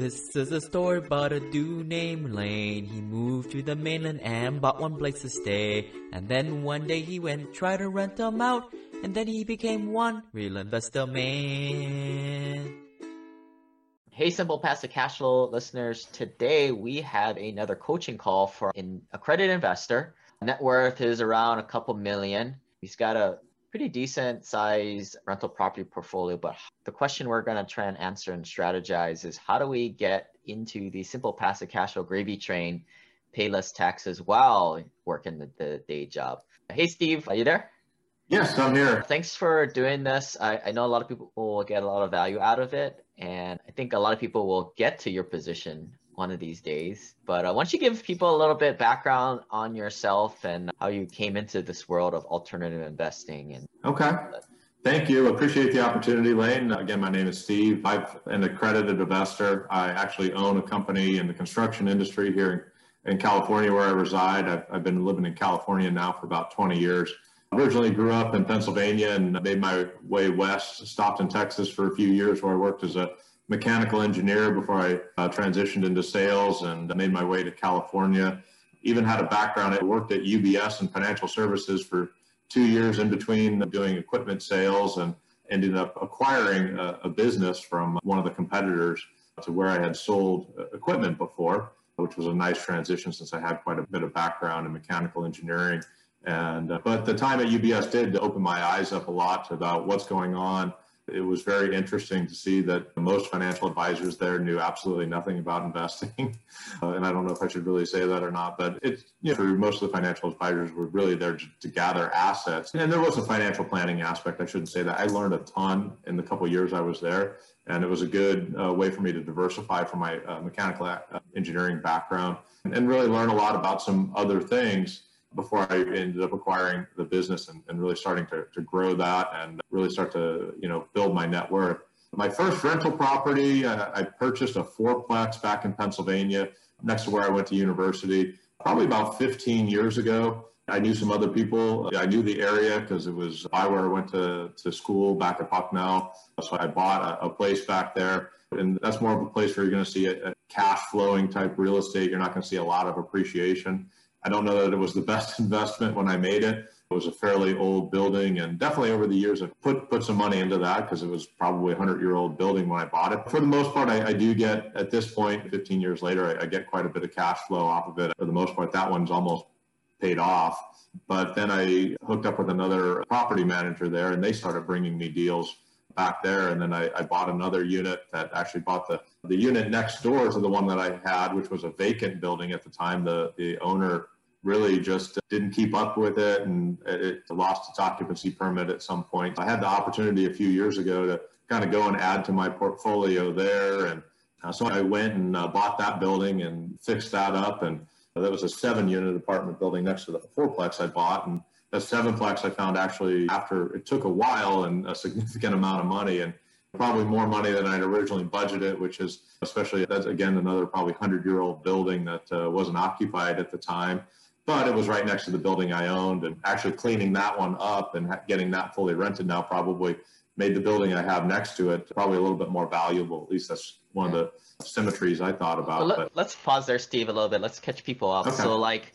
This is a story about a dude named Lane. He moved to the mainland and bought one place to stay. And then one day he went and tried to rent them out. And then he became one real investor man. Hey, Simple Passive Cashflow listeners. Today we have another coaching call for an accredited investor. Net worth is around a couple million. He's got a pretty decent size rental property portfolio, but the question we're going to try and answer and strategize is how do we get into the Simple Passive Cashflow gravy train, pay less taxes while working the day job? Hey, Steve, are you there? Yes, I'm here. Thanks for doing this. I know a lot of people will get a lot of value out of it, and I think a lot of people will get to your position one of these days. But why don't you give people a little bit background on yourself and how you came into this world of alternative investing? And okay. Thank you. Appreciate the opportunity, Lane. Again, my name is Steve. I'm an accredited investor. I actually own a company in the construction industry here in California where I reside. I've been living in California now for about 20 years. Originally grew up in Pennsylvania and made my way west, stopped in Texas for a few years where I worked as a mechanical engineer before I transitioned into sales and made my way to California. Even had a background. I worked at UBS and financial services for 2 years in between doing equipment sales and ended up acquiring a business from one of the competitors to where I had sold equipment before, which was a nice transition since I had quite a bit of background in mechanical engineering. And but the time at UBS did open my eyes up a lot about what's going on. It was very interesting to see that most financial advisors there knew absolutely nothing about investing. And I don't know if I should really say that or not, but it's, you know, most of the financial advisors were really there to gather assets. And there was a financial planning aspect. I shouldn't say that. I learned a ton in the couple of years I was there. And it was a good way for me to diversify from my mechanical engineering background and really learn a lot about some other things before I ended up acquiring the business and really starting to grow that and really start to, you know, build my net worth. My first rental property, I purchased a fourplex back in Pennsylvania next to where I went to university, probably about 15 years ago. I knew some other people. I knew the area because it was by where I went to school back at Bucknell. So I bought a place back there. And that's more of a place where you're going to see a cash flowing type real estate. You're not going to see a lot of appreciation. I don't know that it was the best investment when I made it. It was a fairly old building, and definitely over the years, I've put some money into that because it was probably a 100-year-old building when I bought it. For the most part, I do get, at this point, 15 years later, I get quite a bit of cash flow off of it. For the most part, that one's almost paid off. But then I hooked up with another property manager there, and they started bringing me deals back there. And then I bought another unit that actually bought the unit next door to the one that I had, which was a vacant building at the time. The owner really just didn't keep up with it, and it lost its occupancy permit at some point. I had the opportunity a few years ago to kind of go and add to my portfolio there. And so I went and bought that building and fixed that up. And that was a 7-unit apartment building next to the fourplex I bought. And the 7-plex I found actually after it took a while and a significant amount of money, and probably more money than I'd originally budgeted, which is especially, that's again, another probably 100-year-old building that wasn't occupied at the time, but it was right next to the building I owned, and actually cleaning that one up and getting that fully rented now probably made the building I have next to it probably a little bit more valuable. At least that's one of the symmetries I thought about. Let's pause there, Steve, a little bit. Let's catch people up. Okay. So like,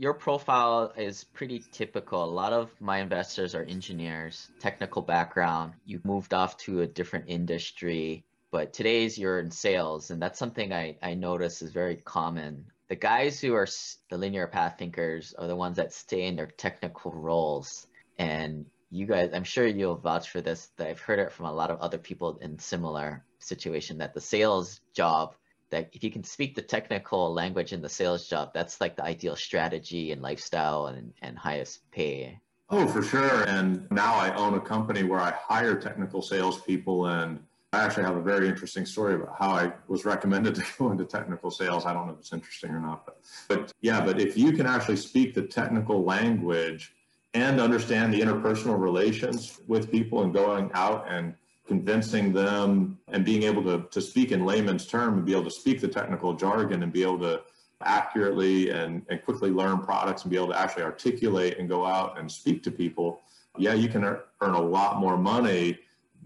your profile is pretty typical. A lot of my investors are engineers, technical background. You moved off to a different industry, but today's you're in sales. And that's something I notice is very common. The guys who are the linear path thinkers are the ones that stay in their technical roles. And you guys, I'm sure you'll vouch for this, that I've heard it from a lot of other people in similar situation, that the sales job, that if you can speak the technical language in the sales job, that's like the ideal strategy and lifestyle and highest pay. Oh, for sure. And now I own a company where I hire technical salespeople. And I actually have a very interesting story about how I was recommended to go into technical sales. I don't know if it's interesting or not, but yeah, but if you can actually speak the technical language and understand the interpersonal relations with people and going out and convincing them and being able to speak in layman's term and be able to speak the technical jargon and be able to accurately and quickly learn products and be able to actually articulate and go out and speak to people, yeah, you can earn a lot more money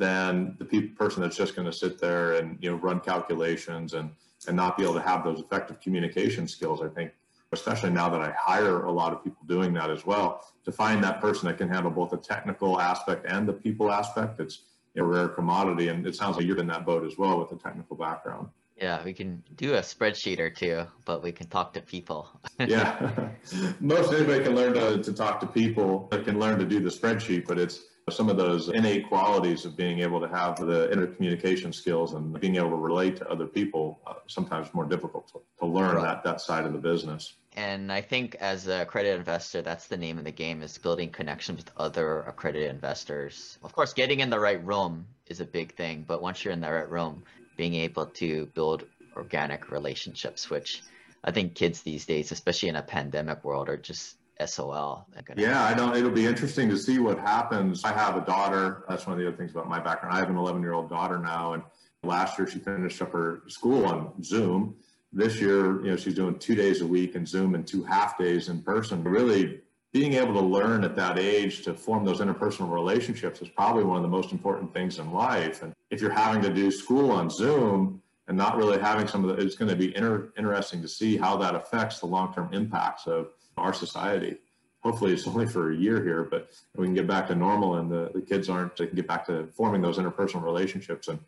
than the person that's just going to sit there and, you know, run calculations and not be able to have those effective communication skills. I think, especially now that I hire a lot of people doing that as well, to find that person that can handle both the technical aspect and the people aspect, it's a rare commodity. And it sounds like you're in that boat as well with a technical background. Yeah, we can do a spreadsheet or two, but we can talk to people. Yeah, most anybody can learn to talk to people, they can learn to do the spreadsheet, but it's some of those innate qualities of being able to have the intercommunication skills and being able to relate to other people, sometimes more difficult to learn that side of the business. And I think as a accredited investor, that's the name of the game, is building connections with other accredited investors. Of course, getting in the right room is a big thing, but once you're in the right room, being able to build organic relationships, which I think kids these days, especially in a pandemic world, are just SOL. Yeah, I know. It'll be interesting to see what happens. I have a daughter. That's one of the other things about my background. I have an 11-year-old daughter now, and last year she finished up her school on Zoom. This year, you know, she's doing 2 days a week in Zoom and 2 half days in person. Really being able to learn at that age to form those interpersonal relationships is probably one of the most important things in life. And if you're having to do school on Zoom and not really having some of the, it's going to be interesting to see how that affects the long-term impacts of our society. Hopefully it's only for a year here, but we can get back to normal and the kids they can get back to forming those interpersonal relationships, and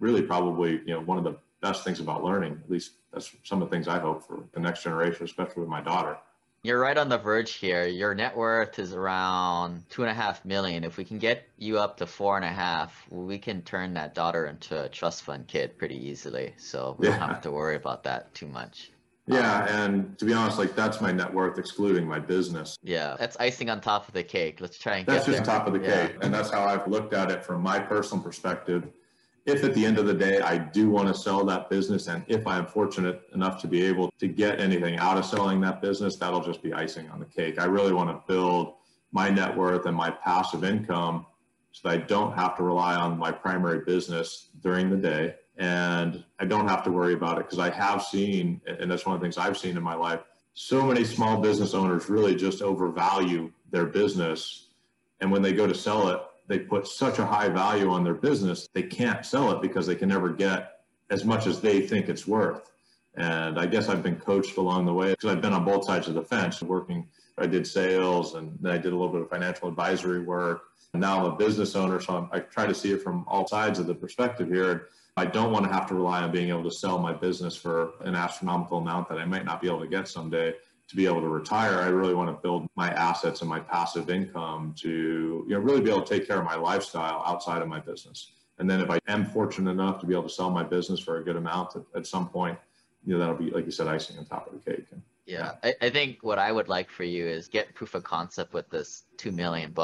really probably, you know, one of the best things about learning, at least that's some of the things I hope for the next generation, especially with my daughter. You're right on the verge here. Your net worth is around $2.5 million. If we can get you up to $4.5 million, we can turn that daughter into a trust fund kid pretty easily. So we don't have to worry about that too much. Yeah, and to be honest, like that's my net worth excluding my business. Yeah, that's icing on top of the cake. Let's try and get there. That's just top of the cake. And that's how I've looked at it from my personal perspective. If at the end of the day, I do want to sell that business, and if I am fortunate enough to be able to get anything out of selling that business, that'll just be icing on the cake. I really want to build my net worth and my passive income so that I don't have to rely on my primary business during the day. And I don't have to worry about it, because I have seen, and that's one of the things I've seen in my life, so many small business owners really just overvalue their business. And when they go to sell it, they put such a high value on their business, they can't sell it because they can never get as much as they think it's worth. And I guess I've been coached along the way, because I've been on both sides of the fence working. I did sales, and then I did a little bit of financial advisory work. Now I'm a business owner, so I try to see it from all sides of the perspective here. I don't want to have to rely on being able to sell my business for an astronomical amount that I might not be able to get someday to be able to retire. I really want to build my assets and my passive income to, you know, really be able to take care of my lifestyle outside of my business. And then if I am fortunate enough to be able to sell my business for a good amount at some point, you know, that'll be, like you said, icing on top of the cake. Yeah, I think what I would like for you is get proof of concept with this $2 million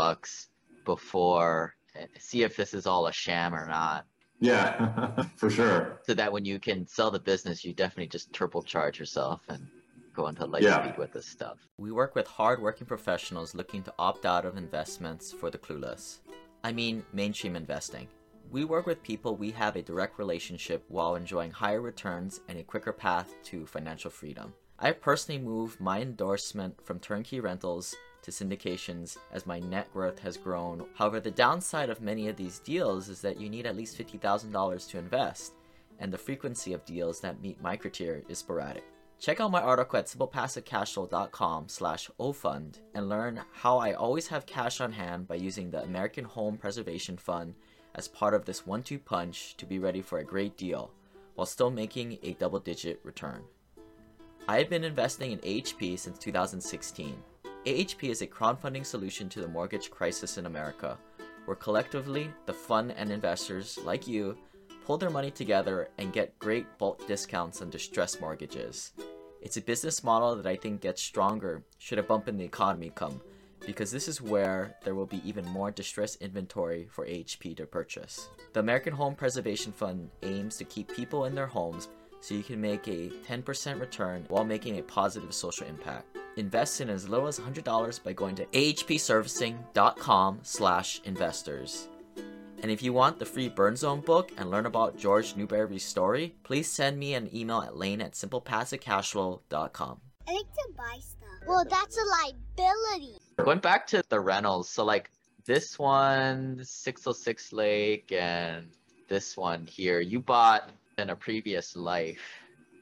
before, see if this is all a sham or not. Yeah, for sure. So that when you can sell the business, you definitely just turbocharge yourself and go into light speed with this stuff. We work with hardworking professionals looking to opt out of investments for the clueless. I mean, mainstream investing. We work with people we have a direct relationship while enjoying higher returns and a quicker path to financial freedom. I personally moved my endorsement from turnkey rentals to syndications as my net worth has grown. However, the downside of many of these deals is that you need at least $50,000 to invest, and the frequency of deals that meet my criteria is sporadic. Check out my article at simplepassivecashflow.com/ofund and learn how I always have cash on hand by using the American Home Preservation Fund as part of this 1-2 punch to be ready for a great deal while still making a double-digit return. I have been investing in AHP since 2016. AHP is a crowdfunding solution to the mortgage crisis in America, where collectively, the fund and investors like you pull their money together and get great bulk discounts on distressed mortgages. It's a business model that I think gets stronger should a bump in the economy come, because this is where there will be even more distressed inventory for AHP to purchase. The American Home Preservation Fund aims to keep people in their homes so you can make a 10% return while making a positive social impact. Invest in as little as $100 by going to ahpservicing.com/investors. And if you want the free Burn Zone book and learn about George Newberry's story, please send me an email at lane@simplepassivecashflow.com. I like to buy stuff. Well, that's a liability. Going back to the rentals, so like this one, 606 Lake, and this one here, you bought in a previous life,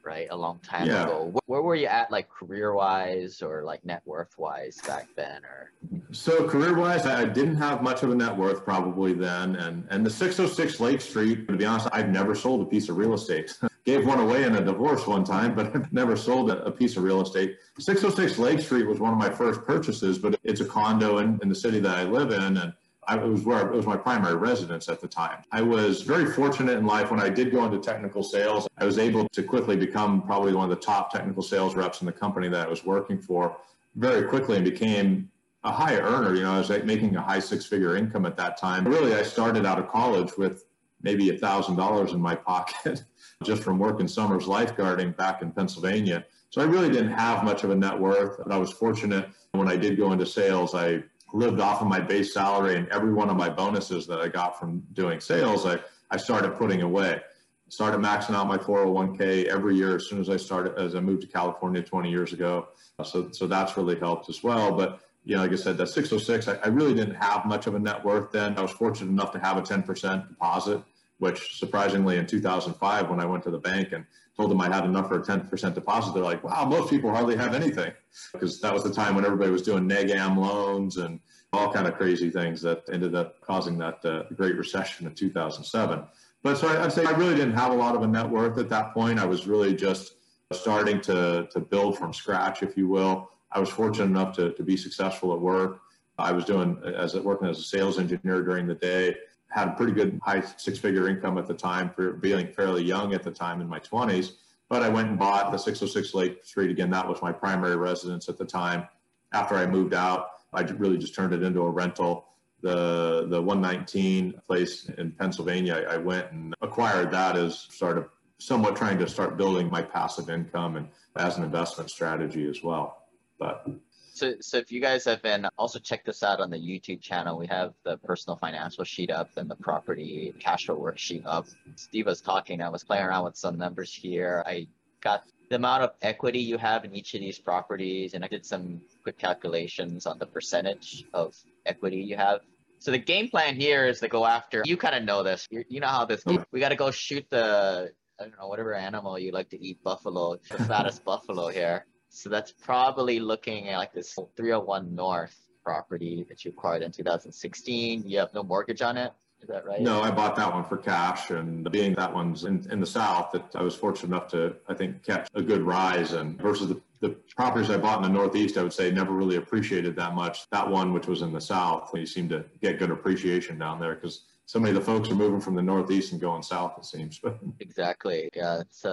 right? A long time ago. Where were you at, like, career-wise or like net worth-wise back then? Or so career-wise, I didn't have much of a net worth probably then, and the 606 Lake Street, to be honest, I've never sold a piece of real estate. Gave one away in a divorce one time, but I've never sold a piece of real estate. 606 Lake Street was one of my first purchases, but it's a condo in the city that I live in, and it was my primary residence at the time. I was very fortunate in life when I did go into technical sales. I was able to quickly become probably one of the top technical sales reps in the company that I was working for very quickly, and became a high earner. You know, I was making a high six-figure income at that time. Really, I started out of college with maybe $1,000 in my pocket just from working summers lifeguarding back in Pennsylvania. So I really didn't have much of a net worth, but I was fortunate when I did go into sales. I lived off of my base salary, and every one of my bonuses that I got from doing sales, I started putting away. Started maxing out my 401k every year as soon as I started, as I moved to California 20 years ago. So that's really helped as well. But you know, like I said, that 606, I really didn't have much of a net worth then. I was fortunate enough to have a 10% deposit, which surprisingly in 2005, when I went to the bank and told them I had enough for a 10% deposit, they're like, wow, most people hardly have anything. Because that was the time when everybody was doing neg am loans and all kind of crazy things that ended up causing that Great Recession in 2007. But so I'd say I really didn't have a lot of a net worth at that point. I was really just starting to build from scratch, if you will. I was fortunate enough to be successful at work. I was working as a sales engineer during the day. Had a pretty good high six-figure income at the time for being fairly young at the time in my 20s. But I went and bought the 606 Lake Street. Again, that was my primary residence at the time. After I moved out, I really just turned it into a rental. The 119 place in Pennsylvania, I went and acquired that as sort of somewhat trying to start building my passive income and as an investment strategy as well. But So if you guys have been, also check this out on the YouTube channel. We have the personal financial sheet up and the property cash flow worksheet up. Steve was talking, I was playing around with some numbers here. I got the amount of equity you have in each of these properties, and I did some quick calculations on the percentage of equity you have. So the game plan here is to go after, you kind of know this, you know how this game, we got to go shoot the, I don't know, whatever animal you like to eat, buffalo, the fattest buffalo here. So that's probably looking at like this 301 North property that you acquired in 2016. You have no mortgage on it, is that right? No, I bought that one for cash, and being that one's in the South, that I was fortunate enough to, I think, catch a good rise. And versus the properties I bought in the Northeast, I would say never really appreciated that much. That one, which was in the South, you seem to get good appreciation down there because so many of the folks are moving from the Northeast and going South, it seems. Exactly. Yeah, it's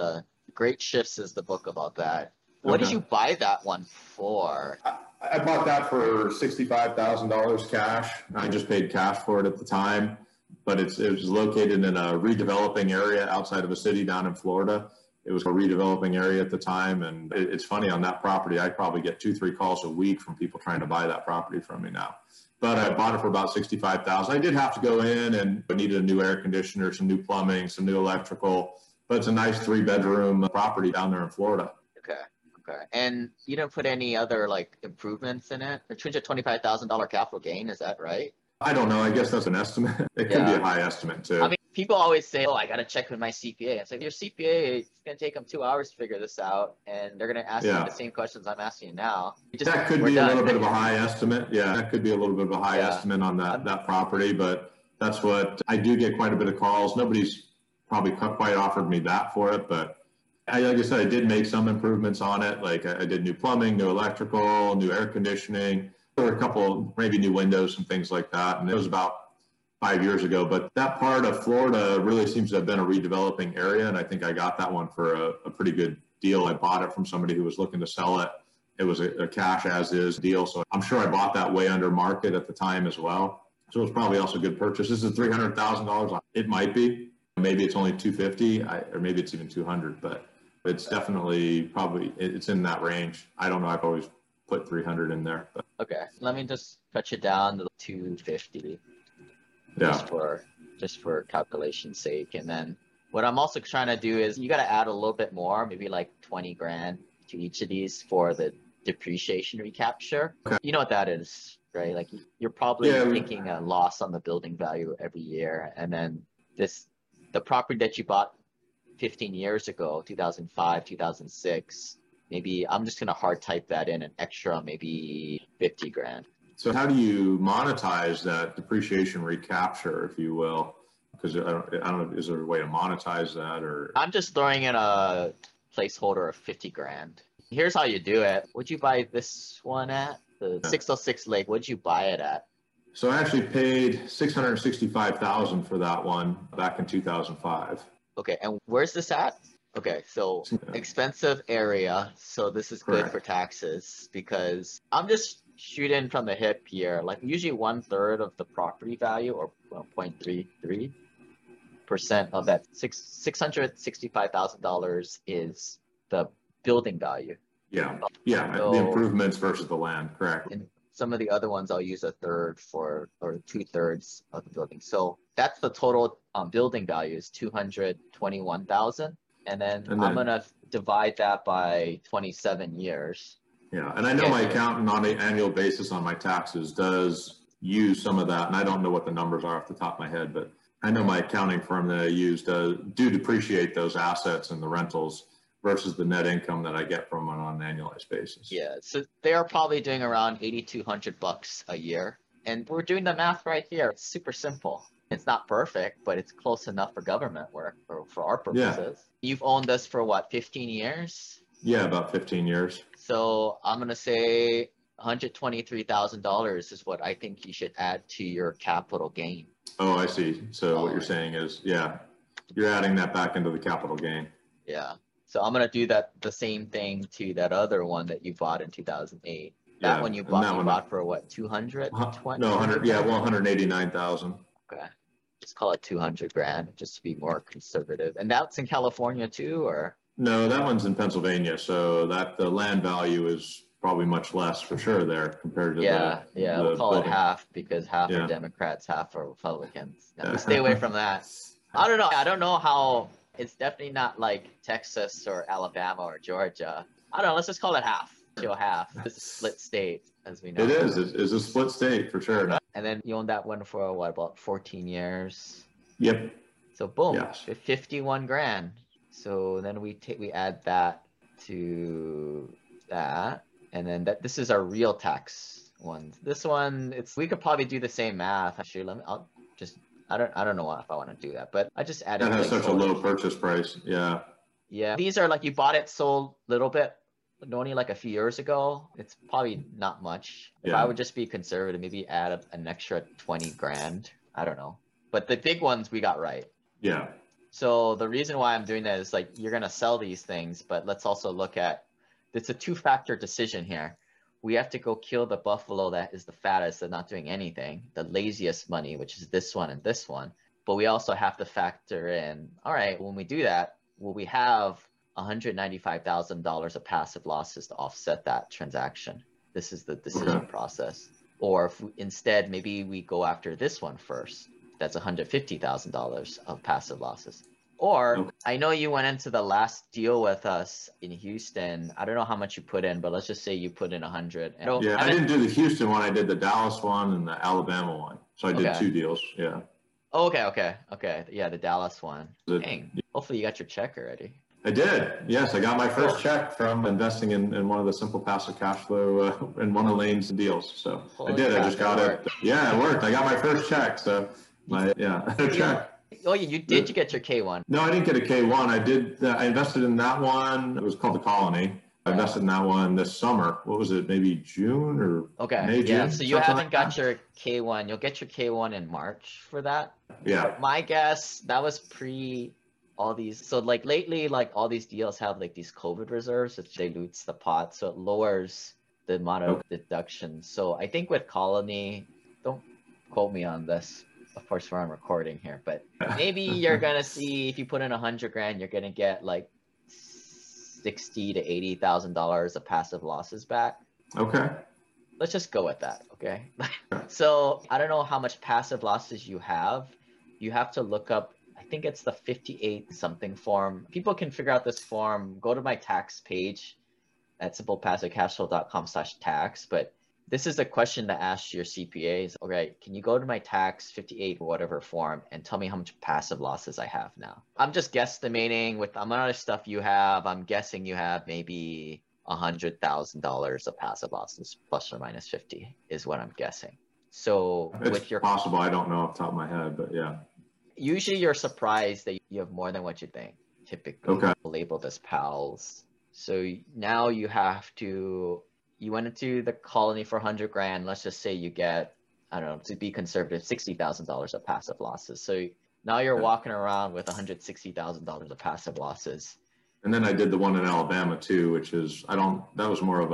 Great Shifts is the book about that. What did you buy that one for? I bought that for $65,000 cash. I just paid cash for it at the time, but it was located in a redeveloping area outside of a city down in Florida. It was a redeveloping area at the time, and it's funny, on that property, I probably get 2-3 calls a week from people trying to buy that property from me now. But I bought it for about $65,000. I did have to go in and needed a new air conditioner, some new plumbing, some new electrical, but it's a nice 3-bedroom property down there in Florida. Okay. And you didn't put any other like improvements in it? A $225,000 capital gain, is that right? I don't know. I guess that's an estimate. It could be a high estimate too. I mean, people always say, oh, I got to check with my CPA. It's like, your CPA, it's going to take them 2 hours to figure this out. And they're going to ask you the same questions I'm asking you now. That could be a little bit of a high estimate. Yeah, that could be a little bit of a high estimate on that property. But that's what, I do get quite a bit of calls. Nobody's probably quite offered me that for it, but like I said, I did make some improvements on it. Like I did new plumbing, new electrical, new air conditioning. There were a couple, maybe new windows and things like that. And it was about 5 years ago, but that part of Florida really seems to have been a redeveloping area. And I think I got that one for a pretty good deal. I bought it from somebody who was looking to sell it. It was a cash as is deal. So I'm sure I bought that way under market at the time as well. So it was probably also a good purchase. This is $300,000. It might be, maybe it's only 250, or maybe it's even 200, but it's definitely probably, it's in that range. I don't know. I've always put 300 in there. But. Okay. Let me just cut you down to 250 just for calculation's sake. And then what I'm also trying to do is you got to add a little bit more, maybe like 20 grand to each of these for the depreciation recapture. Okay. You know what that is, right? Like you're probably taking a loss on the building value every year. And then the property that you bought 15 years ago, 2005, 2006, maybe I'm just going to hard type that in an extra, maybe 50 grand. So how do you monetize that depreciation recapture, if you will? Because I don't know, is there a way to monetize that, or? I'm just throwing in a placeholder of 50 grand. Here's how you do it. What'd you buy this one at? The 606 Lake, what'd you buy it at? So I actually paid $665,000 for that one back in 2005. Okay, and where's this at? Okay, so expensive area. So this is good for taxes, because I'm just shooting from the hip here. Like usually 1/3 of the property value, or 0.33% of that $665,000 is the building value. Yeah, yeah, so the improvements versus the land, correct. And some of the other ones I'll use 1/3 for, or 2/3 of the building. So that's the total building value is $221,000. And then I'm going to divide that by 27 years. Yeah. And I know my accountant on an annual basis on my taxes does use some of that. And I don't know what the numbers are off the top of my head, but I know my accounting firm that I use do depreciate those assets and the rentals versus the net income that I get from it on an annualized basis. Yeah. So they are probably doing around $8,200 a year. And we're doing the math right here. It's super simple. It's not perfect, but it's close enough for government work, or for our purposes. Yeah. You've owned this for what, 15 years? Yeah, about 15 years. So I'm going to say $123,000 is what I think you should add to your capital gain. Oh, I see. So what you're saying is, yeah, you're adding that back into the capital gain. Yeah. So I'm going to do that, the same thing to that other one that you bought in 2008. That one you bought, for what, 220? No, 100, yeah, 189,000. Okay. Just call it 200 grand just to be more conservative. And that's in California too, or? No, that one's in Pennsylvania. So that the land value is probably much less for sure there compared to the we'll call it half, because half are Democrats, half are Republicans. Now, stay away from that. I don't know how, it's definitely not like Texas or Alabama or Georgia. I don't know, let's just call it half. You'll have. It's a split state, as we know. It is. It's a split state for sure. And then you own that one for what, about 14 years? Yep. So boom, 51 grand. So then we add that to that, and then that this is our real tax one. This one, we could probably do the same math. Actually, I don't know if I want to do that, but I just added. That has such a low purchase price. Yeah. Yeah. These are like you bought it, sold a little bit. Only like a few years ago, it's probably not much. If I would just be conservative, maybe add an extra 20 grand. I don't know. But the big ones we got right. Yeah. So the reason why I'm doing that is like, you're going to sell these things, but let's also look at, it's a two-factor decision here. We have to go kill the buffalo that is the fattest and not doing anything, the laziest money, which is this one and this one. But we also have to factor in, all right, when we do that, will we have $195,000 of passive losses to offset that transaction? This is the decision process. Or if we, instead, maybe we go after this one first. That's $150,000 of passive losses. Or I know you went into the last deal with us in Houston. I don't know how much you put in, but let's just say you put in 100. I didn't do the Houston one. I did the Dallas one and the Alabama one. So I did two deals. Yeah. Oh, okay. Yeah, the Dallas one. Dang. Yeah. Hopefully you got your check already. I did. Yes, I got my first check from investing in one of the Simple Passive Cashflow in one of Lane's deals. So I did. I just got it. Yeah, it worked. I got my first check. So check. Oh, you did. You get your K1? No, I didn't get a K1. I did. I invested in that one. It was called The Colony. I invested in that one this summer. What was it? Maybe June or May, June? Yeah, so you haven't got your K1. You'll get your K1 in March for that. Yeah. But my guess, that was pre all these, so like lately, like all these deals have like these COVID reserves, which dilutes the pot, so it lowers the amount of deduction. So I think with Colony, don't quote me on this, of course, where I'm recording here, but maybe you're gonna see if you put in 100 grand, you're gonna get like $60,000 to $80,000 of passive losses back. Okay. Let's just go with that. Okay. So I don't know how much passive losses you have. You have to look up, I think it's the 58 something form. People can figure out this form. Go to my tax page at simplepassivecashflow.com/tax. But this is a question that asks your CPAs, all right, can you go to my tax 58 or whatever form and tell me how much passive losses I have now? I'm just guesstimating with the amount of stuff you have. I'm guessing you have maybe $100,000 of passive losses, plus or minus 50 is what I'm guessing. So it's with your possible, I don't know off the top of my head, but yeah. Usually you're surprised that you have more than what you think. Typically labeled as PALs. So now you have to, you went into the colony for 100 grand. Let's just say you get, I don't know, to be conservative, $60,000 of passive losses. So now you're walking around with $160,000 of passive losses. And then I did the one in Alabama too, which is, that was more of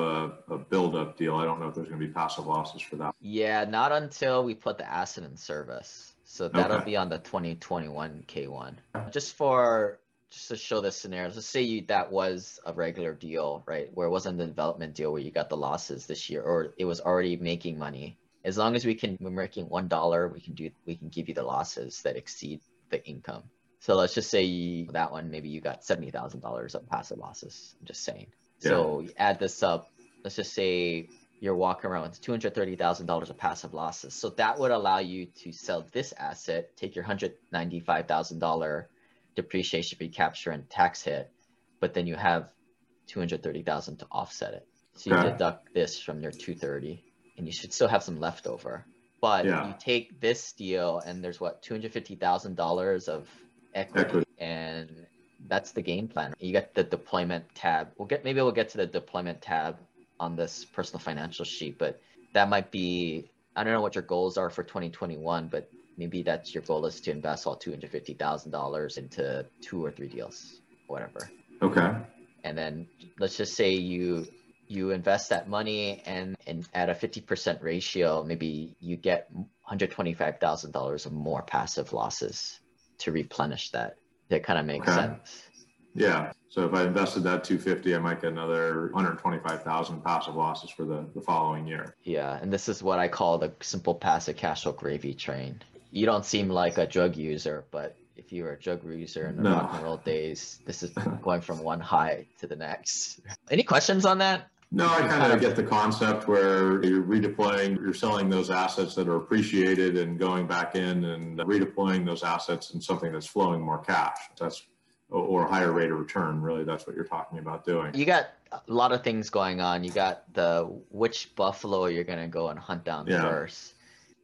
a build-up deal. I don't know if there's going to be passive losses for that. Yeah, not until we put the asset in service. So that'll be on the 2021 K1. Just to show this scenario, let's say that was a regular deal, right? Where it wasn't the development deal where you got the losses this year, or it was already making money. As long as we're making $1, we can give you the losses that exceed the income. So let's just say that one, maybe you got $70,000 of passive losses. I'm just saying. Yeah. So you add this up. Let's just say you're walking around with $230,000 of passive losses. So that would allow you to sell this asset, take your $195,000 depreciation recapture and tax hit, but then you have $230,000 to offset it. So you deduct this from your $230,000, and you should still have some leftover. But you take this deal, and there's what, $250,000 of equity, and that's the game plan. You got the deployment tab. Maybe we'll get to the deployment tab on this personal financial sheet, but that might be, I don't know what your goals are for 2021, but maybe that's your goal, is to invest all $250,000 into 2 or 3 deals, whatever. Okay. And then let's just say you invest that money, and at a 50% ratio, maybe you get $125,000 of more passive losses to replenish that. That kind of makes sense. Yeah. So if I invested that $250,000, I might get another $125,000 passive losses for the following year. Yeah. And this is what I call the simple passive cash flow gravy train. You don't seem like a drug user, but if you were a drug user in the rock and roll days, this is going from one high to the next. Any questions on that? No, I kind of get the concept where you're redeploying, you're selling those assets that are appreciated and going back in and redeploying those assets in something that's flowing more cash. Or a higher rate of return, really, that's what you're talking about doing. You got a lot of things going on. You got which buffalo you're going to go and hunt down first.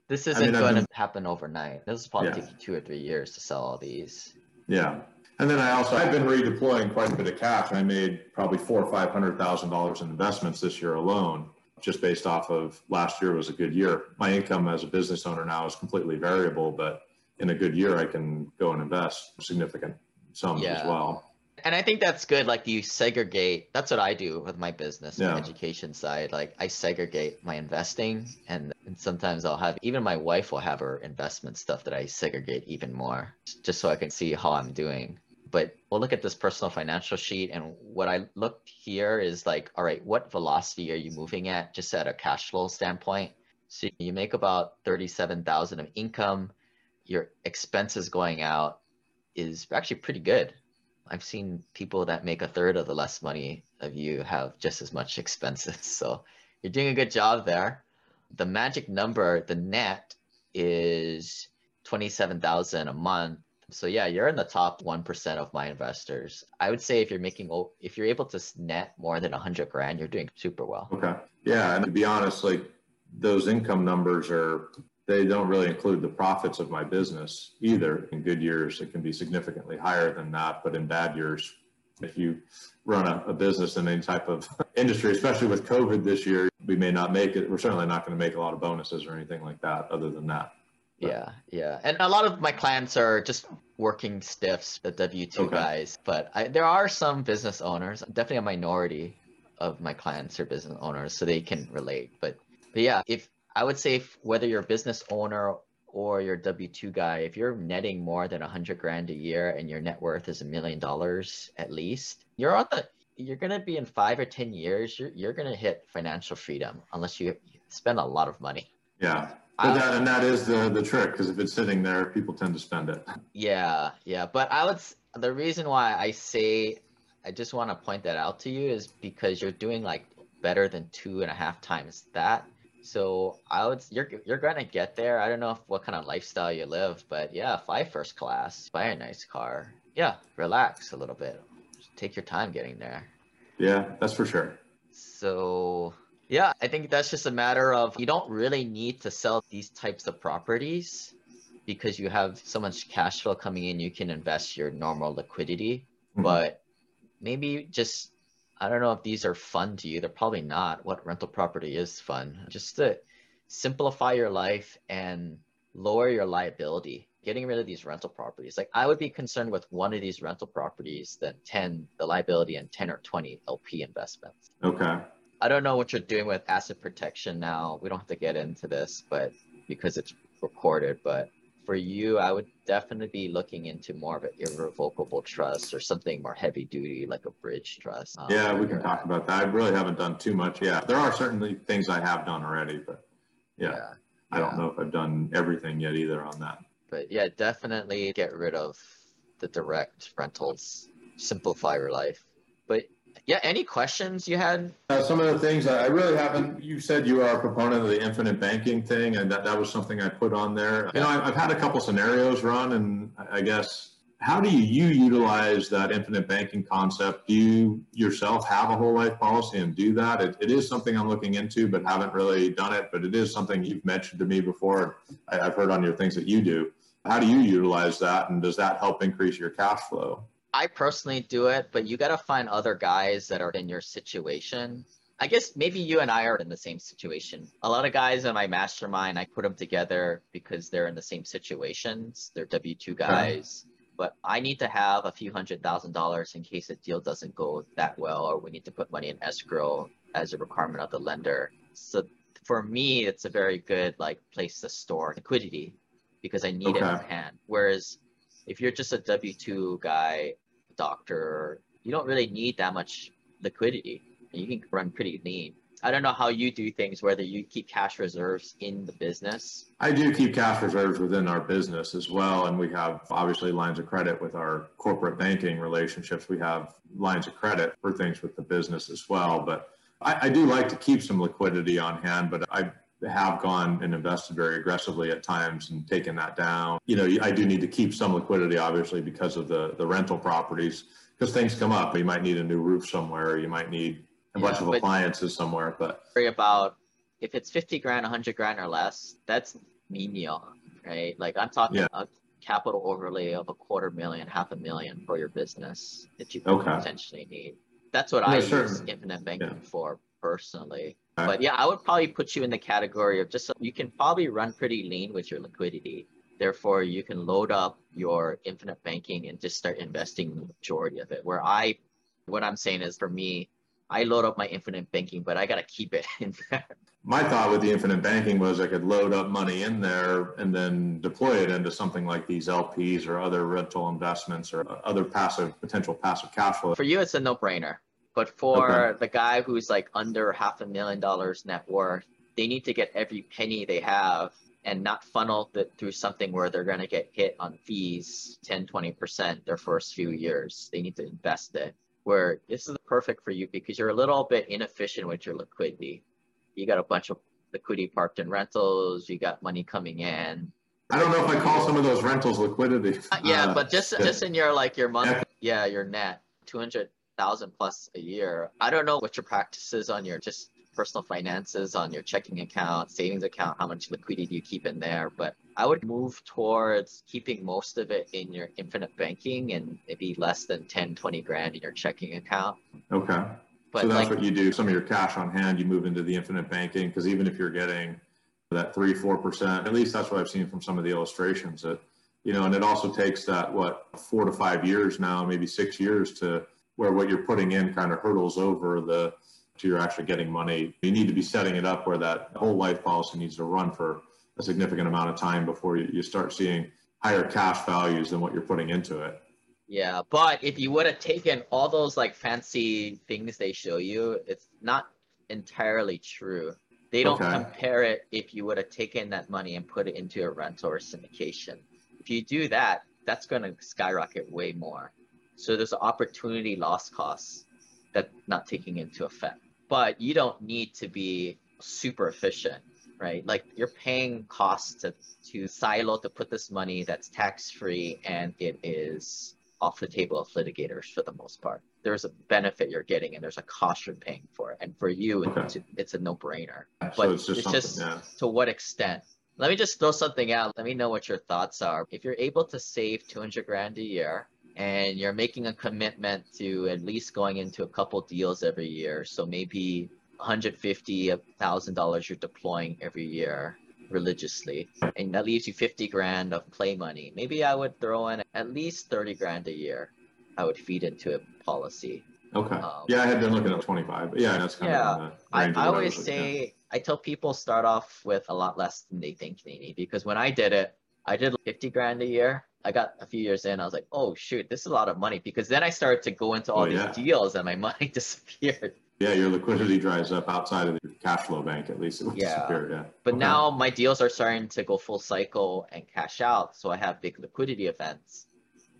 This isn't going to happen overnight. This is probably take you 2 or 3 years to sell all these. Yeah. And then I've been redeploying quite a bit of cash. I made probably $400,000 or $500,000 in investments this year alone, just based off of last year was a good year. My income as a business owner now is completely variable, but in a good year, I can go and invest significant sums as well. And I think that's good. Like, you segregate. That's what I do with my business, my education side. Like, I segregate my investing, and sometimes I'll have, even my wife will have her investment stuff that I segregate even more, just so I can see how I'm doing. But we'll look at this personal financial sheet. And what I looked here is like, all right, what velocity are you moving at, just at a cash flow standpoint? So you make about $37,000 of income. Your expenses going out is actually pretty good. I've seen people that make 1/3 of the less money of you have just as much expenses. So you're doing a good job there. The magic number, the net, is $27,000 a month. So yeah, you're in the top 1% of my investors. I would say if you're able to net more than 100 grand, you're doing super well. Okay. Yeah. And to be honest, like, those income numbers they don't really include the profits of my business either. In good years, it can be significantly higher than that, but in bad years, if you run a business in any type of industry, especially with COVID this year, we may not make it. We're certainly not going to make a lot of bonuses or anything like that other than that. But yeah. And a lot of my clients are just working stiffs, the W-2 guys, but there are some business owners, definitely a minority of my clients are business owners, so they can relate. But yeah, I would say whether you're a business owner or you're a W-2 guy, if you're netting more than 100 grand a year and your net worth is $1 million at least, you're going to be in 5 or 10 years, you're going to hit financial freedom unless you spend a lot of money. Yeah. And that is the trick, because if it's sitting there, people tend to spend it. Yeah. But the reason why I say I just want to point that out to you is because you're doing like better than 2.5 times that. So I would, you're going to get there. I don't know what kind of lifestyle you live, but yeah, fly first class, buy a nice car. Yeah, relax a little bit. Just take your time getting there. Yeah, that's for sure. So yeah, I think that's just a matter of, you don't really need to sell these types of properties because you have so much cash flow coming in, you can invest your normal liquidity. Mm-hmm. But maybe just, I don't know if these are fun to you. They're probably not. What rental property is fun? Just to simplify your life and lower your liability, getting rid of these rental properties. Like I would be concerned with one of these rental properties than 10, the liability, and 10 or 20 LP investments. Okay. I don't know what you're doing with asset protection now. We don't have to get into this, but because it's recorded, but for you, I would definitely be looking into more of an irrevocable trust or something more heavy duty, like a bridge trust. Yeah, we can talk about that. I really haven't done too much. Yeah, there are certainly things I have done already, but yeah. I don't know if I've done everything yet either on that. But yeah, definitely get rid of the direct rentals, simplify your life. But yeah, any questions you had? Some of the things I really haven't, you said you are a proponent of the infinite banking thing, and that was something I put on there. You know, I've had a couple scenarios run, and I guess, how do you utilize that infinite banking concept? Do you yourself have a whole life policy and do that? It is something I'm looking into, but haven't really done it, but it is something you've mentioned to me before. I've heard on your things that you do. How do you utilize that, and does that help increase your cash flow? I personally do it, but you got to find other guys that are in your situation. I guess maybe you and I are in the same situation. A lot of guys in my mastermind, I put them together because they're in the same situations. They're W-2 guys, but I need to have a few $100,000 in case the deal doesn't go that well, or we need to put money in escrow as a requirement of the lender. So for me, it's a very good like place to store liquidity because I need it in hand. Whereas if you're just a W-2 guy, doctor, you don't really need that much liquidity. You can run pretty lean. I don't know how you do things, whether you keep cash reserves in the business. I do keep cash reserves within our business as well. And we have obviously lines of credit with our corporate banking relationships. We have lines of credit for things with the business as well. But I do like to keep some liquidity on hand, but I have gone and invested very aggressively at times and taken that down. You know, I do need to keep some liquidity, obviously, because of the rental properties, because things come up. You might need a new roof somewhere, or you might need a bunch of appliances somewhere. But worry about if it's 50 grand, 100 grand or less, that's menial, right? Like I'm talking a capital overlay of $250,000, $500,000 for your business that you could potentially need. That's what I use infinite banking for personally. But yeah, I would probably put you in the category of just, you can probably run pretty lean with your liquidity. Therefore, you can load up your infinite banking and just start investing the majority of it. Where what I'm saying is, for me, I load up my infinite banking, but I got to keep it in there. My thought with the infinite banking was I could load up money in there and then deploy it into something like these LPs or other rental investments or other potential passive cash flow. For you, it's a no-brainer. But for the guy who's like under $500,000 net worth, they need to get every penny they have and not funnel it through something where they're going to get hit on fees 10, 20% their first few years. They need to invest it. Where this is perfect for you because you're a little bit inefficient with your liquidity. You got a bunch of liquidity parked in rentals. You got money coming in. I don't know if I call some of those rentals liquidity. But just in your like your month, your net, 200,000 plus a year. I don't know what your practice is on your just personal finances, on your checking account, savings account, how much liquidity you keep in there. But I would move towards keeping most of it in your infinite banking and maybe less than 10, 20 grand in your checking account. Okay. But so that's like, what you do. Some of your cash on hand, you move into the infinite banking, because even if you're getting that 3%, 4%, at least that's what I've seen from some of the illustrations that, you know, and it also takes that, 4 to 5 years now, maybe 6 years to where what you're putting in kind of hurdles over to you're actually getting money. You need to be setting it up where that whole life policy needs to run for a significant amount of time before you start seeing higher cash values than what you're putting into it. Yeah, but if you would have taken all those like fancy things they show you, it's not entirely true. They don't compare it if you would have taken that money and put it into a rental or syndication. If you do that, that's going to skyrocket way more. So there's an opportunity loss cost that's not taking into effect. But you don't need to be super efficient, right? Like you're paying costs to silo to put this money that's tax-free and it is off the table of litigators for the most part. There's a benefit you're getting and there's a cost you're paying for it. And for you, okay, it's a no-brainer. But so it's just yeah, to what extent? Let me just throw something out. Let me know what your thoughts are. If you're able to save $200,000 a year and you're making a commitment to at least going into a couple deals every year, so maybe $150,000, $1,000 you're deploying every year religiously, and that leaves you $50,000 of play money. Maybe I would throw in at least $30,000 a year. I would feed into a policy. Okay. Yeah, I had been looking at 25, but yeah, that's kind of I always say, I tell people start off with a lot less than they think they need, because when I did it, I did $50,000 a year. I got a few years in, I was like, oh shoot, this is a lot of money, because then I started to go into all these deals and my money disappeared. Yeah, your liquidity dries up outside of your cash flow bank, at least it would disappear. Yeah. But now my deals are starting to go full cycle and cash out, so I have big liquidity events.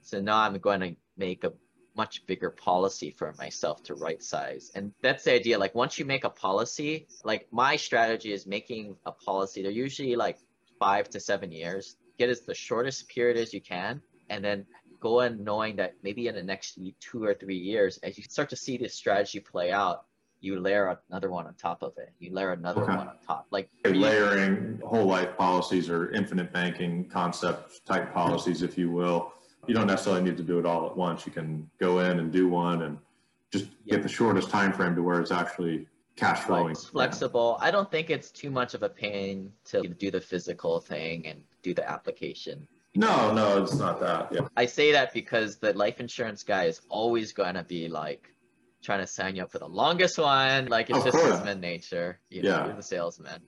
So now I'm going to make a much bigger policy for myself to right size. And that's the idea. Like once you make a policy, like my strategy is making a policy. They're usually like 5 to 7 years. Get as the shortest period as you can, and then go in knowing that maybe in the next 2 or 3 years, as you start to see this strategy play out, you layer another one on top of it. You layer another one on top. Like layering whole life policies or infinite banking concept type policies, if you will. You don't necessarily need to do it all at once. You can go in and do one and just get the shortest time frame to where it's actually cash flowing. It's flexible. I don't think it's too much of a pain to do the physical thing and do the application. No, no, it's not that. Yeah. I say that because the life insurance guy is always going to be like trying to sign you up for the longest one. Like it's just salesman nature. You know, you're the salesman.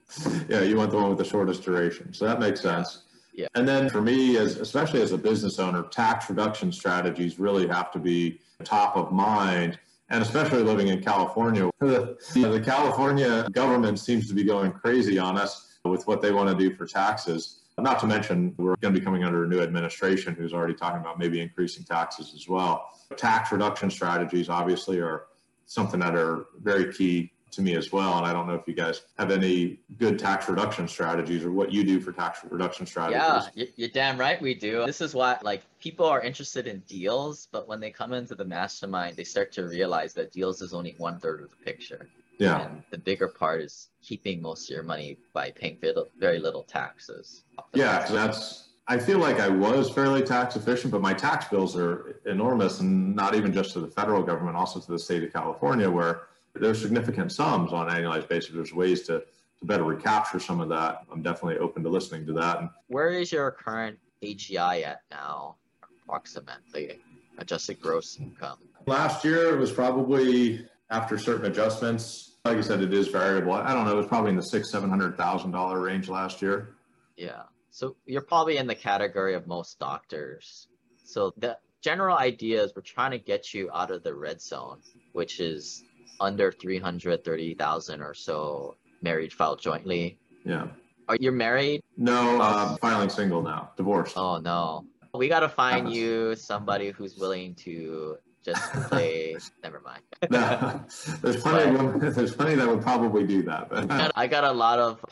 Yeah, you want the one with the shortest duration. So that makes sense. Yeah. And then for me, especially as a business owner, tax reduction strategies really have to be top of mind. And especially living in California, the California government seems to be going crazy on us with what they want to do for taxes. Not to mention, we're going to be coming under a new administration who's already talking about maybe increasing taxes as well. Tax reduction strategies obviously are something that are very key to me as well. And I don't know if you guys have any good tax reduction strategies or what you do for tax reduction strategies. Yeah, you're damn right we do. This is why like people are interested in deals, but when they come into the mastermind, they start to realize that deals is only 1/3 of the picture. Yeah. And the bigger part is keeping most of your money by paying very little taxes. Yeah, so that's, I feel like I was fairly tax efficient, but my tax bills are enormous, and not even just to the federal government, also to the state of California, where there's significant sums on an annualized basis. There's ways to better recapture some of that. I'm definitely open to listening to that. Where is your current AGI at now, approximately, adjusted gross income? Last year, it was probably, after certain adjustments, like I said, it is variable. I don't know, it was probably in the $600,000, $700,000 range last year. Yeah, so you're probably in the category of most doctors. So the general idea is we're trying to get you out of the red zone, which is under $330,000 or so married filed jointly. Yeah. Are you married? No, filing single now, divorced. Oh no. We got to find you somebody who's willing to just play, never mind. No, there's plenty that would probably do that. But I got a lot of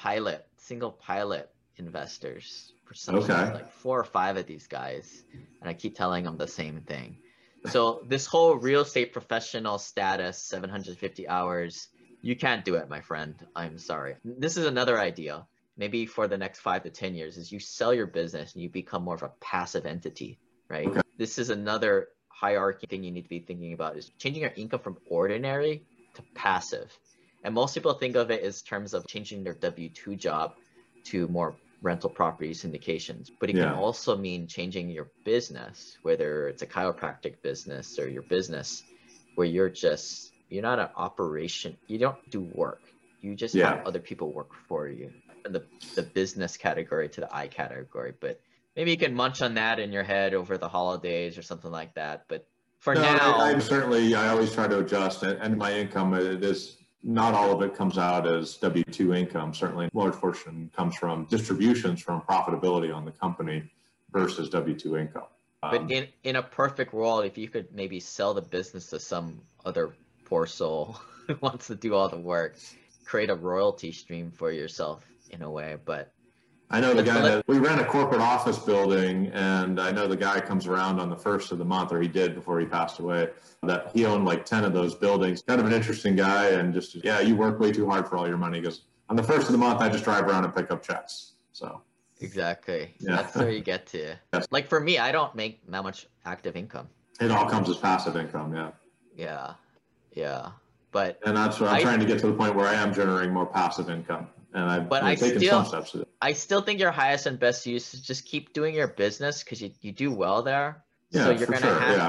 single pilot investors for something like 4 or 5 of these guys. And I keep telling them the same thing. So this whole real estate professional status, 750 hours, you can't do it, my friend. I'm sorry. This is another idea. Maybe for the next 5 to 10 years is you sell your business and you become more of a passive entity, right? Okay. This is another hierarchy thing you need to be thinking about is changing your income from ordinary to passive. And most people think of it as terms of changing their W-2 job to more rental property syndications, but it can also mean changing your business, whether it's a chiropractic business or your business where you're not an operation. You don't do work. You just have other people work for you. And the business category to the I category, but maybe you can munch on that in your head over the holidays or something like that. But for now, I always try to adjust, and my income, it is not all of it comes out as W-2 income. Certainly, a large portion comes from distributions from profitability on the company versus W-2 income. But in a perfect world, if you could maybe sell the business to some other poor soul who wants to do all the work, create a royalty stream for yourself in a way. But I know the guy that we rent a corporate office building, and I know the guy comes around on the 1st of the month, or he did before he passed away, that he owned like 10 of those buildings. Kind of an interesting guy, and just, yeah, you work way too hard for all your money. He goes, on the 1st of the month, I just drive around and pick up checks. So exactly. Yeah. That's where you get to. Yes. Like for me, I don't make that much active income. It all comes as passive income. Yeah. Yeah. Yeah. But and that's what I'm trying to get to the point where I am generating more passive income. And I've taken some steps to it. I still think your highest and best use is just keep doing your business, because you do well there. Yeah, so you're for sure. Yeah,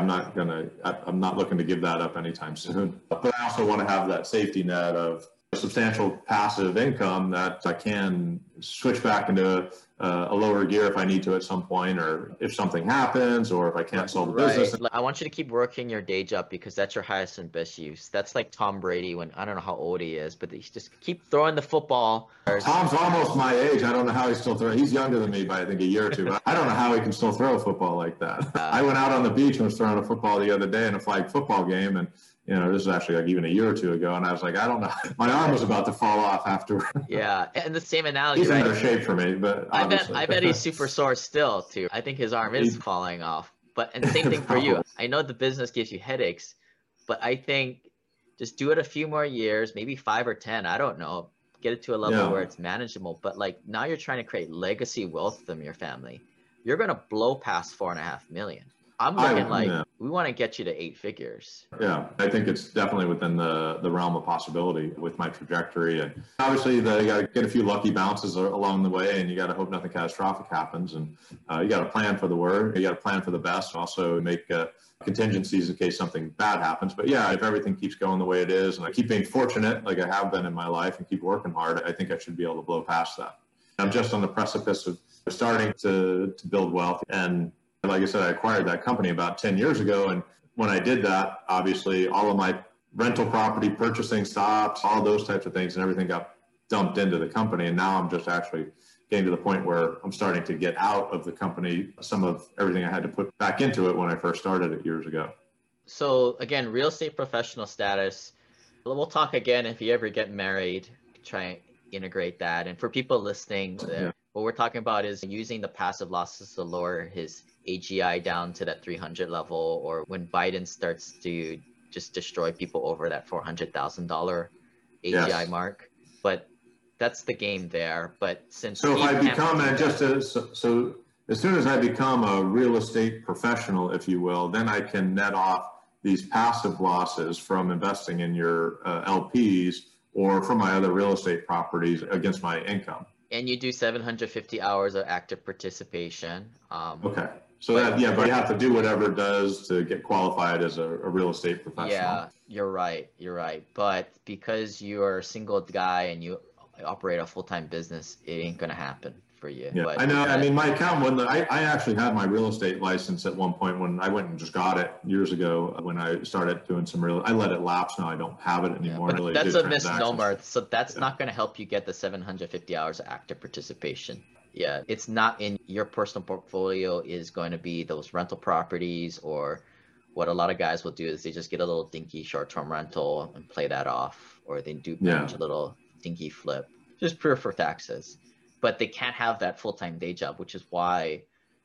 I'm not looking to give that up anytime soon. But I also want to have that safety net of substantial passive income that I can switch back into a lower gear if I need to at some point, or if something happens, or if I can't sell the business. I want you to keep working your day job, because that's your highest and best use. That's like Tom Brady, when I don't know how old he is, but he's just keep throwing the football. Tom's almost my age. I don't know how he's still throwing. He's younger than me by I think a year or two. I don't know how he can still throw a football like that. I went out on the beach and was throwing a football the other day in a flag football game, and you know, this is actually like even a year or two ago, and I was like, I don't know. My arm was about to fall off afterward. Yeah, and the same analogy. He's in better shape for me, but obviously. I bet he's super sore still, too. I think his arm is falling off. But and same thing for you. I know the business gives you headaches, but I think just do it a few more years, maybe 5 or 10. I don't know. Get it to a level where it's manageable. But like now, you're trying to create legacy wealth from your family. You're gonna blow past $4.5 million. I'm looking we want to get you to 8 figures. Yeah, I think it's definitely within the realm of possibility with my trajectory. And obviously, you got to get a few lucky bounces along the way, and you got to hope nothing catastrophic happens. And you got to plan for the worst. You got to plan for the best. Also, make contingencies in case something bad happens. But yeah, if everything keeps going the way it is, and I keep being fortunate like I have been in my life, and keep working hard, I think I should be able to blow past that. I'm just on the precipice of starting to build wealth. And like I said, I acquired that company about 10 years ago. And when I did that, obviously, all of my rental property purchasing stopped, all those types of things, and everything got dumped into the company. And now I'm just actually getting to the point where I'm starting to get out of the company some of everything I had to put back into it when I first started it years ago. So again, real estate professional status. We'll talk again if you ever get married, try and integrate that. And for people listening, what we're talking about is using the passive losses to lower his AGI down to that 300 level, or when Biden starts to just destroy people over that $400,000 AGI mark. But that's the game there. But since as soon as I become a real estate professional, if you will, then I can net off these passive losses from investing in your LPs or from my other real estate properties against my income. And you do 750 hours of active participation. Okay. So but you have to do whatever it does to get qualified as a real estate professional. Yeah, you're right. You're right. But because you are a single guy and you operate a full-time business, it ain't going to happen for you. Yeah, but I know. I mean, my accountant, I actually had my real estate license at one point when I went and just got it years ago when I started doing some I let it lapse now. I don't have it anymore. Yeah, but that's a misnomer. So that's not going to help you get the 750 hours of active participation. Yeah, it's not in your personal portfolio is going to be those rental properties, or what a lot of guys will do is they just get a little dinky short-term rental and play that off, or they do a little dinky flip, just pure for taxes. But they can't have that full-time day job, which is why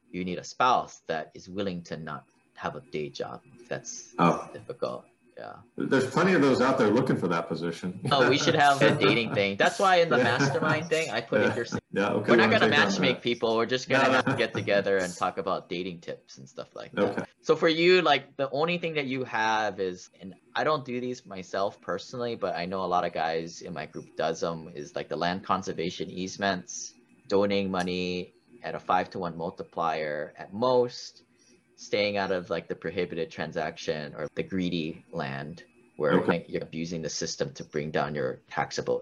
you need a spouse that is willing to not have a day job. That's difficult. Yeah. There's plenty of those out there looking for that position. Oh, we should have a dating thing. That's why in the mastermind thing, I put in here. Yeah, okay, we're not going to matchmake people. We're just going to get together and talk about dating tips and stuff like that. Okay. So for you, like the only thing that you have is, and I don't do these myself personally, but I know a lot of guys in my group does them, is like the land conservation easements, donating money at a 5-to-1 multiplier at most, staying out of like the prohibited transaction or the greedy land where you're abusing the system to bring down your taxable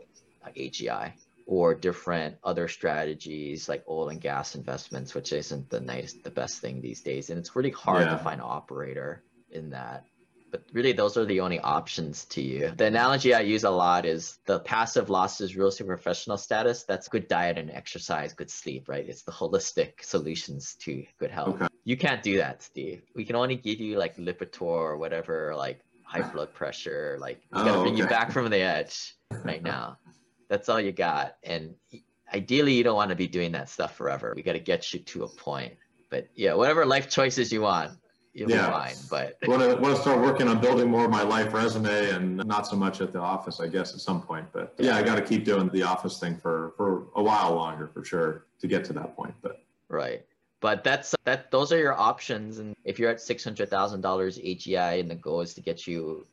AGI, or different other strategies like oil and gas investments, which isn't the best thing these days. And it's really hard to find an operator in that. But really, those are the only options to you. The analogy I use a lot is the passive losses real estate professional status. That's good diet and exercise, good sleep, right? It's the holistic solutions to good health. Okay. You can't do that, Steve. We can only give you like Lipitor or whatever, like high blood pressure. Like we gotta bring you back from the edge right now. That's all you got. And ideally, you don't want to be doing that stuff forever. We got to get you to a point. But yeah, whatever life choices you want, you'll be fine. But I want to start working on building more of my life resume and not so much at the office, I guess, at some point. But yeah, I got to keep doing the office thing for a while longer, for sure, to get to that point. But right. But those are your options. And if you're at $600,000 AGI and the goal is to get you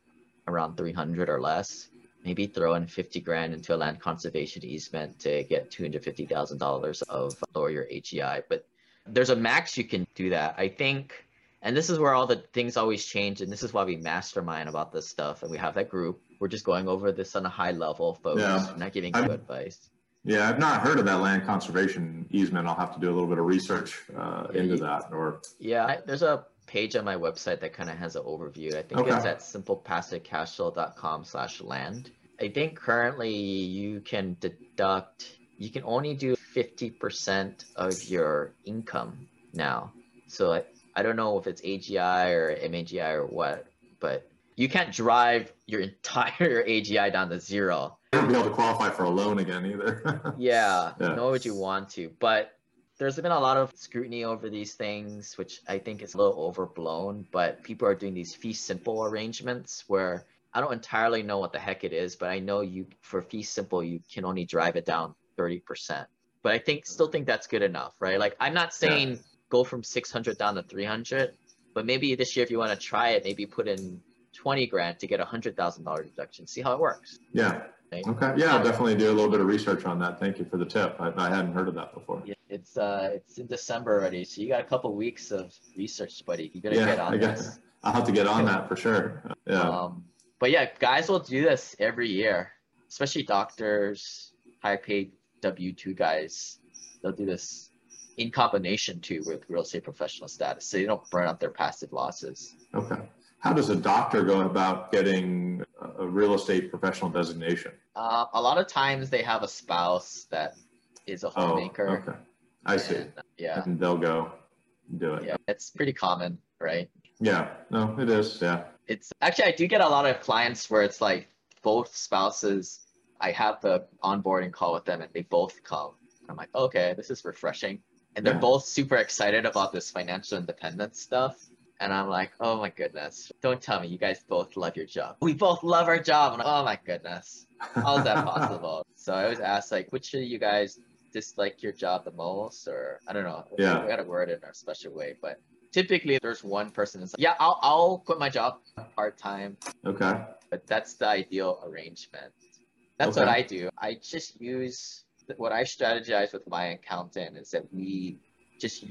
around 300 or less, maybe throw in 50 grand into a land conservation easement to get $250,000 of lower your AGI. But there's a max you can do that, I think. And this is where all the things always change. And this is why we mastermind about this stuff. And we have that group. We're just going over this on a high level, folks. Yeah. We're not giving you advice. Yeah, I've not heard of that land conservation easement. I'll have to do a little bit of research into that. Or there's a page on my website that kind of has an overview. I think it's at simplepassivecashflow.com/land. I think currently you can deduct, you can only do 50% of your income now. So I don't know if it's AGI or MAGI or what, but you can't drive your entire AGI down to zero. You won't be able to qualify for a loan again either. Nor would you want to, but there's been a lot of scrutiny over these things, which I think is a little overblown, but people are doing these fee simple arrangements where I don't entirely know what the heck it is, but I know for fee simple, you can only drive it down 30%. But I still think that's good enough, right? Like I'm not saying go from 600 down to 300, but maybe this year if you want to try it, maybe put in 20 grand to get $100,000 deduction. See how it works. Yeah. Right? Okay. Yeah, I'll definitely do a little bit of research on that. Thank you for the tip. I hadn't heard of that before. Yeah, it's in December already, so you got a couple of weeks of research, buddy. You gotta get on this. I'll have to get on that for sure. Yeah. But yeah, guys will do this every year, especially doctors, high-paid W-2 guys. They'll do this in combination too with real estate professional status, so you don't burn out their passive losses. Okay. How does a doctor go about getting a real estate professional designation? A lot of times they have a spouse that is a homemaker. Oh, okay. I see. Yeah. And they'll go do it. Yeah, it's pretty common, right? Yeah. No, it is. Yeah. It's actually, I do get a lot of clients where it's like both spouses, I have the onboarding call with them and they both come. I'm like, okay, this is refreshing. And they're both super excited about this financial independence stuff. And I'm like, oh my goodness, don't tell me you guys both love your job. We both love our job. And oh my goodness, how is that possible? So I always ask, like, which of you guys dislike your job the most? Or I don't know, we got to word it in our special way. But typically there's one person that's like, yeah, I'll quit my job part-time. Okay. But that's the ideal arrangement. That's what I do. I just use what I strategize with my accountant is that we just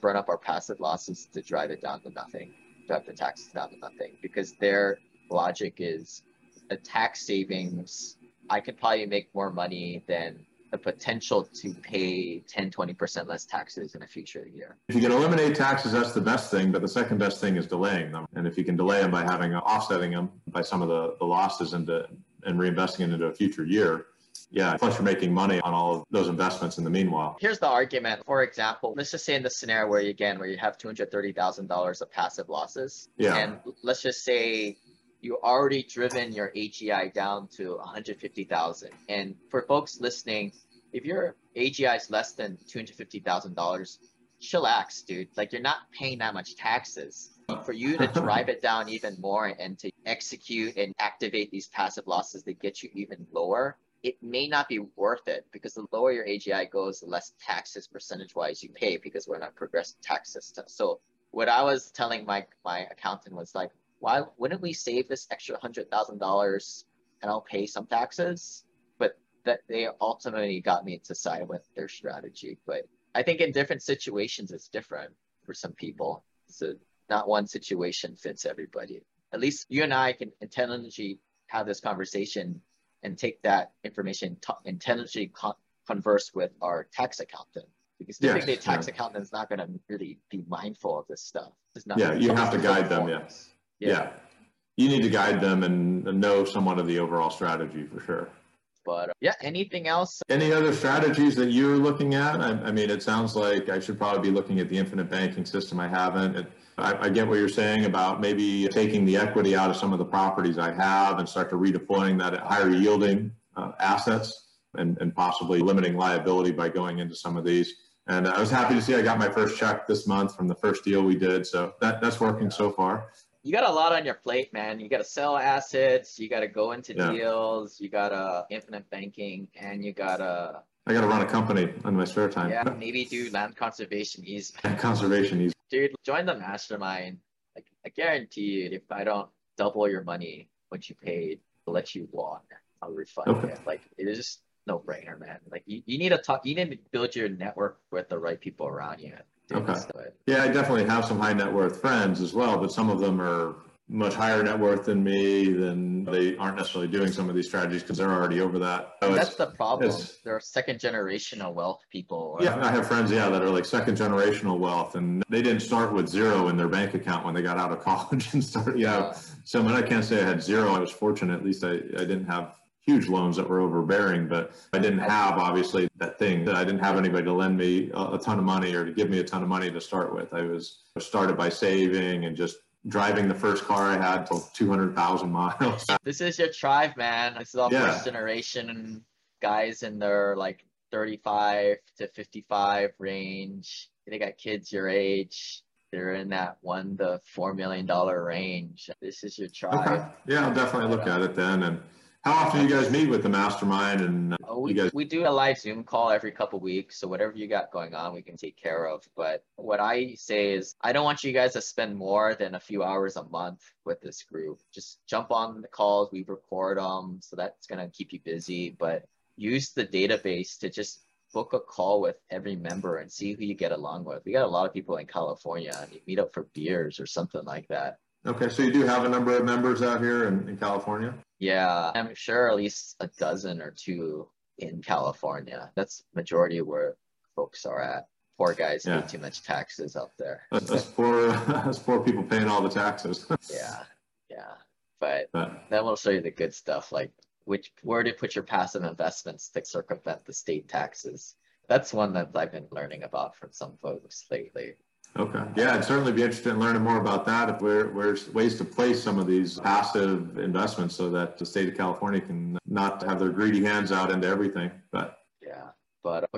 burn up our passive losses to drive it down to nothing, drive the taxes down to nothing, because their logic is a tax savings. I could probably make more money than the potential to pay 10, 20% less taxes in a future year. If you can eliminate taxes, that's the best thing, but the second best thing is delaying them. And if you can delay them by offsetting them by some of the losses and reinvesting it into a future year, plus you're making money on all of those investments in the meanwhile. Here's the argument. For example, let's just say in the scenario where you have $230,000 of passive losses. Yeah. And let's just say you already driven your AGI down to $150,000. And for folks listening, if your AGI is less than $250,000, chillax, dude. Like you're not paying that much taxes. For you to drive it down even more and to execute and activate these passive losses that get you even lower, it may not be worth it, because the lower your AGI goes, the less taxes percentage-wise you pay, because we're in a progressive tax system. So what I was telling my accountant was like, why wouldn't we save this extra $100,000 and I'll pay some taxes? But that they ultimately got me to side with their strategy. But I think in different situations, it's different for some people. So not one situation fits everybody. At least you and I can intelligently have this conversation and take that information intelligently converse with our tax accountant. Because typically a tax accountant is not going to really be mindful of this stuff. You have to guide them, You need to guide them and know somewhat of the overall strategy for sure. But yeah, anything else? Any other strategies that you're looking at? I mean, it sounds like I should probably be looking at the infinite banking system. I haven't. I get what you're saying about maybe taking the equity out of some of the properties I have and start to redeploying that at higher yielding assets and possibly limiting liability by going into some of these. And I was happy to see I got my first check this month from the first deal we did. So that's working so far. You got a lot on your plate, man. You got to sell assets. You got to go into deals. You got infinite banking, and you got to... I got to run a company on my spare time. Yeah, maybe do land conservation easement. Land conservation easement. Dude, join the mastermind. Like, I guarantee you, if I don't double your money what you paid, I'll let you walk. I'll refund it. Like, it is just... no brainer, man. Like you need to talk, you need to build your network with the right people around you. Yeah, I definitely have some high net worth friends as well, but some of them are much higher net worth than me, then they aren't necessarily doing some of these strategies because they're already over that. So that's the problem. They're second generational wealth people. Yeah, I have friends, that are like second generational wealth, and they didn't start with zero in their bank account when they got out of college and started. So I can't say I had zero. I was fortunate. At least I didn't have huge loans that were overbearing, but I didn't have obviously that thing that I didn't have anybody to lend me a ton of money or to give me a ton of money to start with. I was started by saving and just driving the first car I had till 200,000 miles. This is your tribe, man. This is all first generation guys in their like 35 to 55 range. They got kids your age. They're in that $1 to $4 million range. This is your tribe. Okay. Yeah, I'll definitely look at it then. And how often do you guys meet with the mastermind? And we do a live Zoom call every couple of weeks. So whatever you got going on, we can take care of. But what I say is, I don't want you guys to spend more than a few hours a month with this group. Just jump on the calls. We record them. So that's going to keep you busy. But use the database to just book a call with every member and see who you get along with. We got a lot of people in California, and you meet up for beers or something like that. Okay, so you do have a number of members out here in California? Yeah, I'm sure at least a dozen or two in California. That's the majority of where folks are at. Poor guys pay too much taxes up there. That's poor people paying all the taxes. Yeah. But then we'll show you the good stuff, like where to put your passive investments to circumvent the state taxes. That's one that I've been learning about from some folks lately. Okay. Yeah, I'd certainly be interested in learning more about that. If there's ways to place some of these passive investments so that the state of California can not have their greedy hands out into everything. But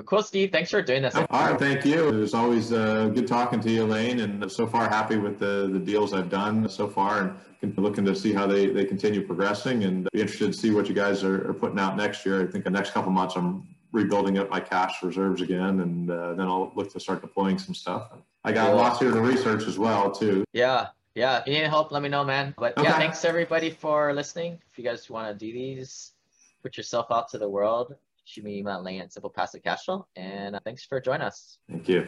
cool, Steve. Thanks for doing this. All right. Thank you. It was always good talking to you, Elaine. And I'm so far happy with the deals I've done so far, and looking to see how they continue progressing, and be interested to see what you guys are putting out next year. I think the next couple months I'm rebuilding up my cash reserves again, and then I'll look to start deploying some stuff. I got lots here to research as well, too. Yeah. If you need help, let me know, man. But yeah, thanks everybody for listening. If you guys want to do these, put yourself out to the world. Shoot me an email, Elaine, at Simple Passive Cashflow. And thanks for joining us. Thank you.